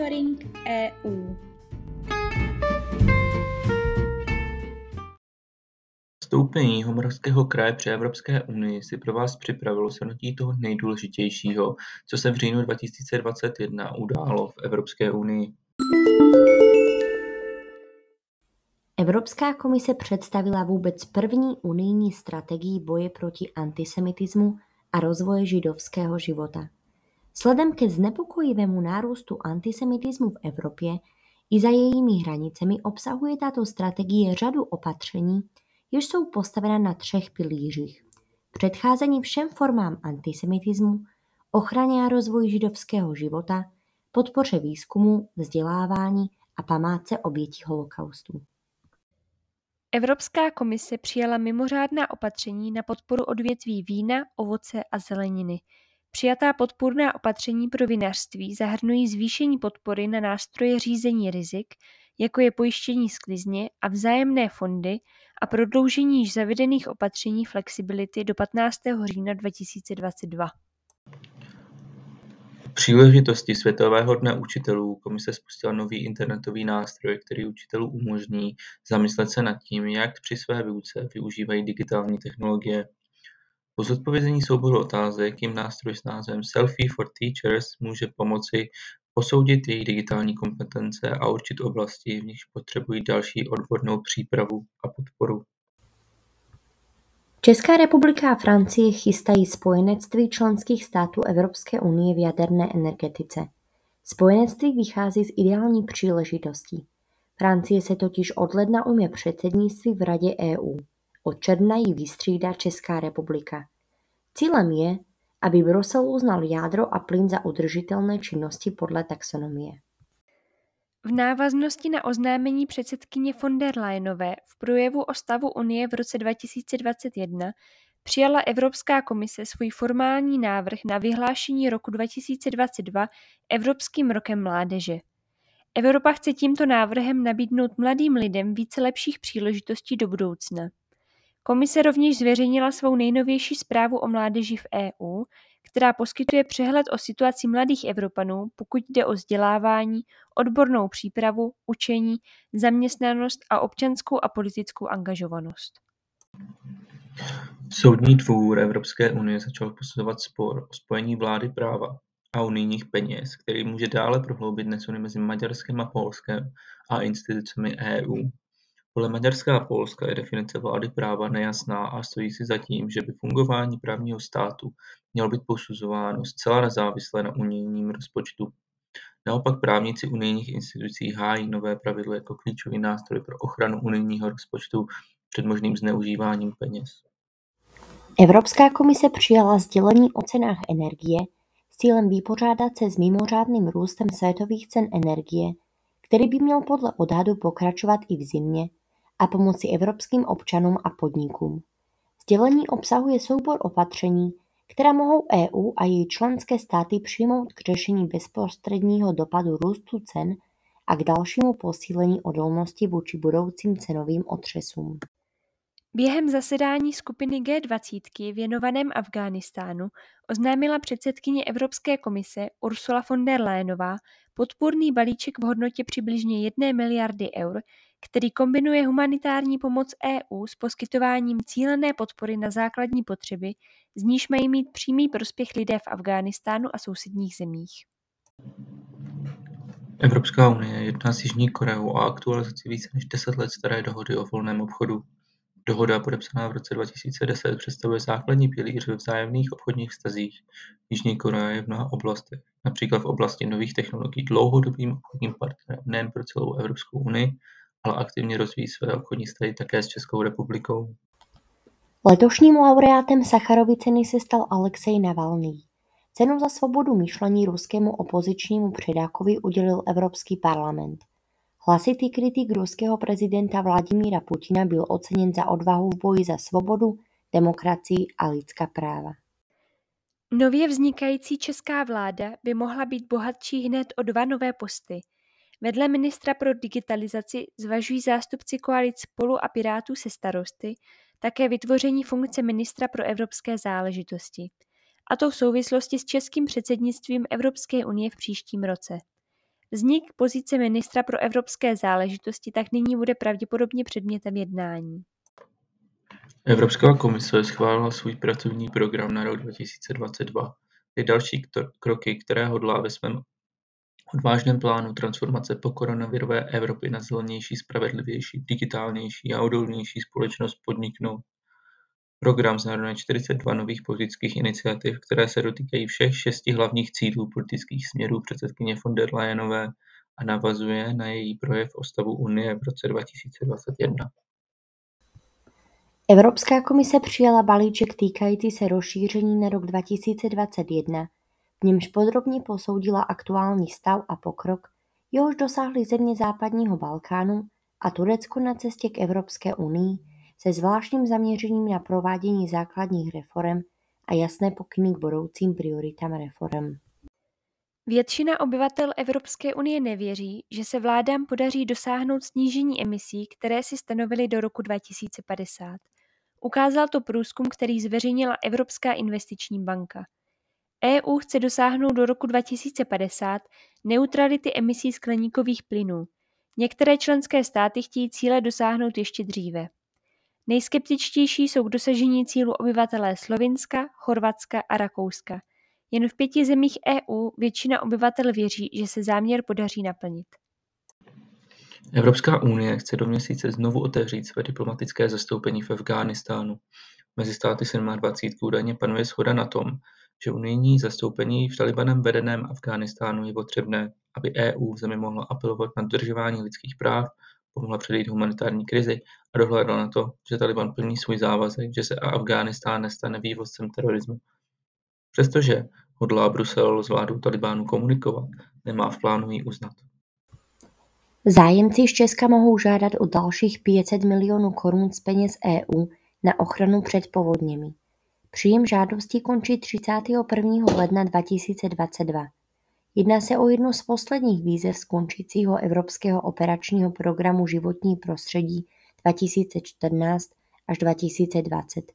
Monitoring EU. Vstoupení Jihomoravského kraje při Evropské unii si pro vás připravilo shrnutí toho nejdůležitějšího, co se v říjnu 2021 událo v Evropské unii. Evropská komise představila vůbec první unijní strategii boje proti antisemitismu a rozvoje židovského života. Sledem ke znepokojivému nárůstu antisemitismu v Evropě i za jejími hranicemi obsahuje tato strategie řadu opatření, jež jsou postavena na třech pilířích. Předcházení všem formám antisemitismu, ochraně a rozvoji židovského života, podpoře výzkumu, vzdělávání a památce obětí holokaustu. Evropská komise přijala mimořádná opatření na podporu odvětví vína, ovoce a zeleniny. Přijatá podpůrná opatření pro vinařství zahrnují zvýšení podpory na nástroje řízení rizik, jako je pojištění sklizně a vzájemné fondy a prodloužení již zavedených opatření flexibility do 15. října 2022. V příležitosti Světového dne učitelů komise spustila nový internetový nástroj, který učitelům umožní zamyslet se nad tím, jak při své výuce využívají digitální technologie. Po zodpovězení souboru otázek jim nástroj s názvem Selfie for Teachers může pomoci posoudit jejich digitální kompetence a určit oblasti, v nichž potřebují další odbornou přípravu a podporu. Česká republika a Francie chystají spojenectví členských států Evropské unie v jaderné energetice. Spojenectví vychází z ideální příležitosti. Francie se totiž od ledna ujme předsednictví v Radě EU. Od června ji vystřídá Česká republika. Cílem je, aby Brusel uznal jádro a plyn za udržitelné činnosti podle taxonomie. V návaznosti na oznámení předsedkyně von der Leyenové v projevu o stavu Unie v roce 2021 přijala Evropská komise svůj formální návrh na vyhlášení roku 2022 Evropským rokem mládeže. Evropa chce tímto návrhem nabídnout mladým lidem více lepších příležitostí do budoucna. Komise rovněž zveřejnila svou nejnovější zprávu o mládeži v EU, která poskytuje přehled o situaci mladých Evropanů, pokud jde o vzdělávání, odbornou přípravu, učení, zaměstnanost a občanskou a politickou angažovanost. Soudní dvůr Evropské unie začal posuzovat spor o spojení vlády práva a unijních peněz, který může dále prohloubit nesuny mezi Maďarskem a Polskem a institucemi EU. Podle Maďarska a Polska je definice vlády práva nejasná a stojí si za tím, že by fungování právního státu mělo být posuzováno zcela nezávisle na unijním rozpočtu. Naopak právníci unijních institucí hájí nové pravidlo jako klíčový nástroj pro ochranu unijního rozpočtu před možným zneužíváním peněz. Evropská komise přijala sdělení o cenách energie s cílem vypořádat se s mimořádným růstem světových cen energie, který by měl podle odhadu pokračovat i v zimě, a pomoci evropským občanům a podnikům. Sdělení obsahuje soubor opatření, která mohou EU a její členské státy přijmout k řešení bezprostředního dopadu růstu cen a k dalšímu posílení odolnosti vůči budoucím cenovým otřesům. Během zasedání skupiny G20 věnovaném Afghánistánu oznámila předsedkyně Evropské komise Ursula von der Leyenová podpůrný balíček v hodnotě přibližně 1 miliardy eur, který kombinuje humanitární pomoc EU s poskytováním cílené podpory na základní potřeby, z níž mají mít přímý prospěch lidé v Afghánistánu a sousedních zemích. Evropská unie jedná s Jižní Koreou a aktualizaci více než 10 let staré dohody o volném obchodu. Dohoda podepsaná v roce 2010 představuje základní pilíř ve vzájemných obchodních vztazích. Jižní Korea je v mnoha oblastech, například v oblasti nových technologií, dlouhodobým obchodním partnerem nejen pro celou Evropskou unii, ale aktivně rozvíjí své obchodní vztahy také s Českou republikou. Letošním laureátem Sacharovy ceny se stal Alexej Navalný. Cenu za svobodu myšlení ruskému opozičnímu předákovi udělil Evropský parlament. Hlasitý kritik ruského prezidenta Vladimíra Putina byl oceněn za odvahu v boji za svobodu, demokracii a lidská práva. Nově vznikající česká vláda by mohla být bohatší hned o 2 nové posty. Vedle ministra pro digitalizaci zvažují zástupci koalic Spolu a Pirátů se starosty také vytvoření funkce ministra pro evropské záležitosti, a to v souvislosti s českým předsednictvím Evropské unie v příštím roce. Vznik pozice ministra pro evropské záležitosti tak nyní bude pravděpodobně předmětem jednání. Evropská komise schválila svůj pracovní program na rok 2022. Ty další kroky, které hodlá ve svém odvážném plánu transformace po koronavirové Evropy na zelenější, spravedlivější, digitálnější a odolnější společnost podniknout. Program zahrnuje 42 nových politických iniciativ, které se dotýkají všech 6 hlavních cílů politických směrů předsedkyně von der Leyenové a navazuje na její projev o stavu Unie v roce 2021. Evropská komise přijala balíček týkající se rozšíření na rok 2021, v němž podrobně posoudila aktuální stav a pokrok, jehož dosáhly země západního Balkánu a Turecko na cestě k Evropské unii se zvláštním zaměřením na provádění základních reforem a jasné pokyny k budoucím prioritám reforem. Většina obyvatel Evropské unie nevěří, že se vládám podaří dosáhnout snížení emisí, které si stanovily do roku 2050. Ukázal to průzkum, který zveřejnila Evropská investiční banka. EU chce dosáhnout do roku 2050 neutrality emisí skleníkových plynů. Některé členské státy chtějí cíle dosáhnout ještě dříve. Nejskeptičtější jsou k dosažení cílu obyvatelé Slovinska, Chorvatska a Rakouska. Jen v 5 zemích EU většina obyvatel věří, že se záměr podaří naplnit. Evropská unie chce do měsíce znovu otevřít své diplomatické zastoupení v Afghánistánu. Mezi státy 27 údajně panuje shoda na tom, že unijní zastoupení v Talibanem vedeném Afghánistánu je potřebné, aby EU v zemi mohla apelovat na dodržování lidských práv, pomohla předejít humanitární krizi a dohlédla na to, že Taliban plní svůj závazek, že se Afghánistán nestane vývozcem terorismu. Přestože hodlá Brusel s vládou Talibánu komunikovat, nemá v plánu ji uznat. Zájemci z Česka mohou žádat o dalších 500 milionů korun z peněz EU na ochranu před povodněmi. Příjem žádostí končí 31. ledna 2022. Jedná se o jednu z posledních výzev z končícího Evropského operačního programu životní prostředí 2014 až 2020.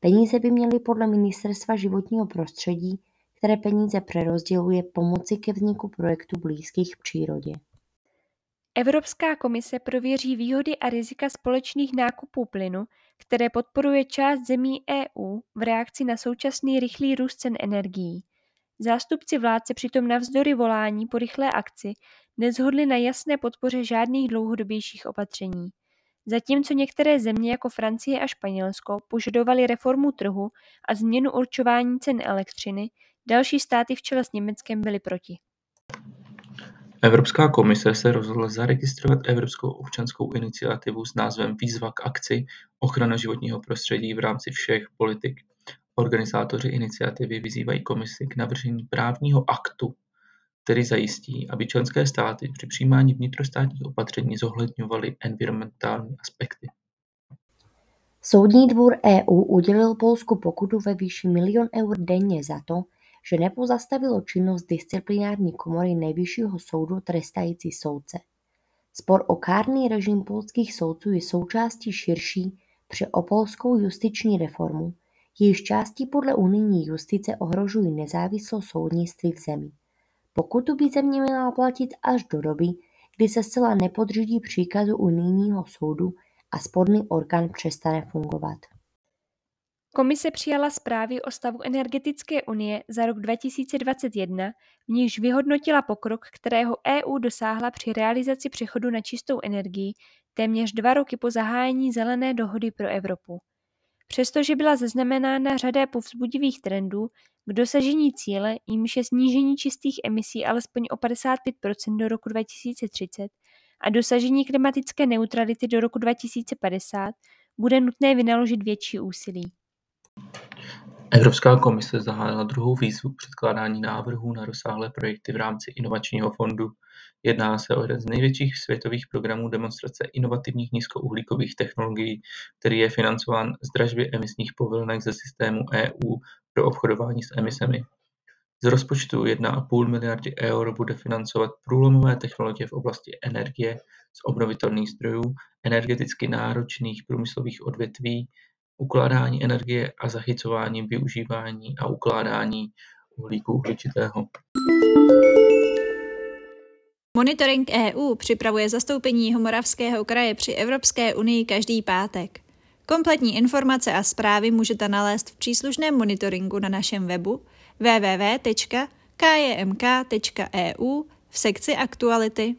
Peníze by měly podle Ministerstva životního prostředí, které peníze přerozděluje, pomoci ke vzniku projektů blízkých přírodě. Evropská komise prověří výhody a rizika společných nákupů plynu, které podporuje část zemí EU v reakci na současný rychlý růst cen energií. Zástupci vlád se přitom navzdory volání po rychlé akci neshodli na jasné podpoře žádných dlouhodobějších opatření. Zatímco některé země jako Francie a Španělsko požadovaly reformu trhu a změnu určování cen elektřiny, další státy v čele s Německem byly proti. Evropská komise se rozhodla zaregistrovat Evropskou občanskou iniciativu s názvem Výzva k akci ochrana životního prostředí v rámci všech politik. Organizátoři iniciativy vyzývají komisi k navržení právního aktu, který zajistí, aby členské státy při přijímání vnitrostátních opatření zohledňovaly environmentální aspekty. Soudní dvůr EU udělil Polsku pokutu ve výši 1 000 000 eur denně za to, že nepozastavilo činnost disciplinární komory Nejvyššího soudu trestající soudce. Spor o kárný režim polských soudců je součástí širší přeopolskou justiční reformu, jejíž části podle unijní justice ohrožují nezávislost soudnictví v zemi. Pokutu by země měla platit až do doby, kdy se zcela nepodřídí příkazu unijního soudu a sporný orgán přestane fungovat. Komise přijala zprávy o stavu energetické unie za rok 2021, v níž vyhodnotila pokrok, kterého EU dosáhla při realizaci přechodu na čistou energii téměř 2 roky po zahájení zelené dohody pro Evropu. Přestože byla zaznamenána řada povzbudivých trendů, k dosažení cíle, jímž je snížení čistých emisí alespoň o 55% do roku 2030 a dosažení klimatické neutrality do roku 2050, bude nutné vynaložit větší úsilí. Evropská komise zahájila druhou výzvu k předkládání návrhů na rozsáhlé projekty v rámci Inovačního fondu. Jedná se o jeden z největších světových programů demonstrace inovativních nízkouhlíkových technologií, který je financován z dražby emisních povolenek ze systému EU pro obchodování s emisemi. Z rozpočtu 1,5 miliardy eur bude financovat průlomové technologie v oblasti energie z obnovitelných zdrojů, energeticky náročných průmyslových odvětví, ukládání energie a zachycování, využívání a ukládání uhlíku uhličitého. Monitoring EU připravuje zastoupení Jihomoravského kraje při Evropské unii každý pátek. Kompletní informace a zprávy můžete nalézt v příslušném monitoringu na našem webu www.kjmk.eu v sekci Aktuality.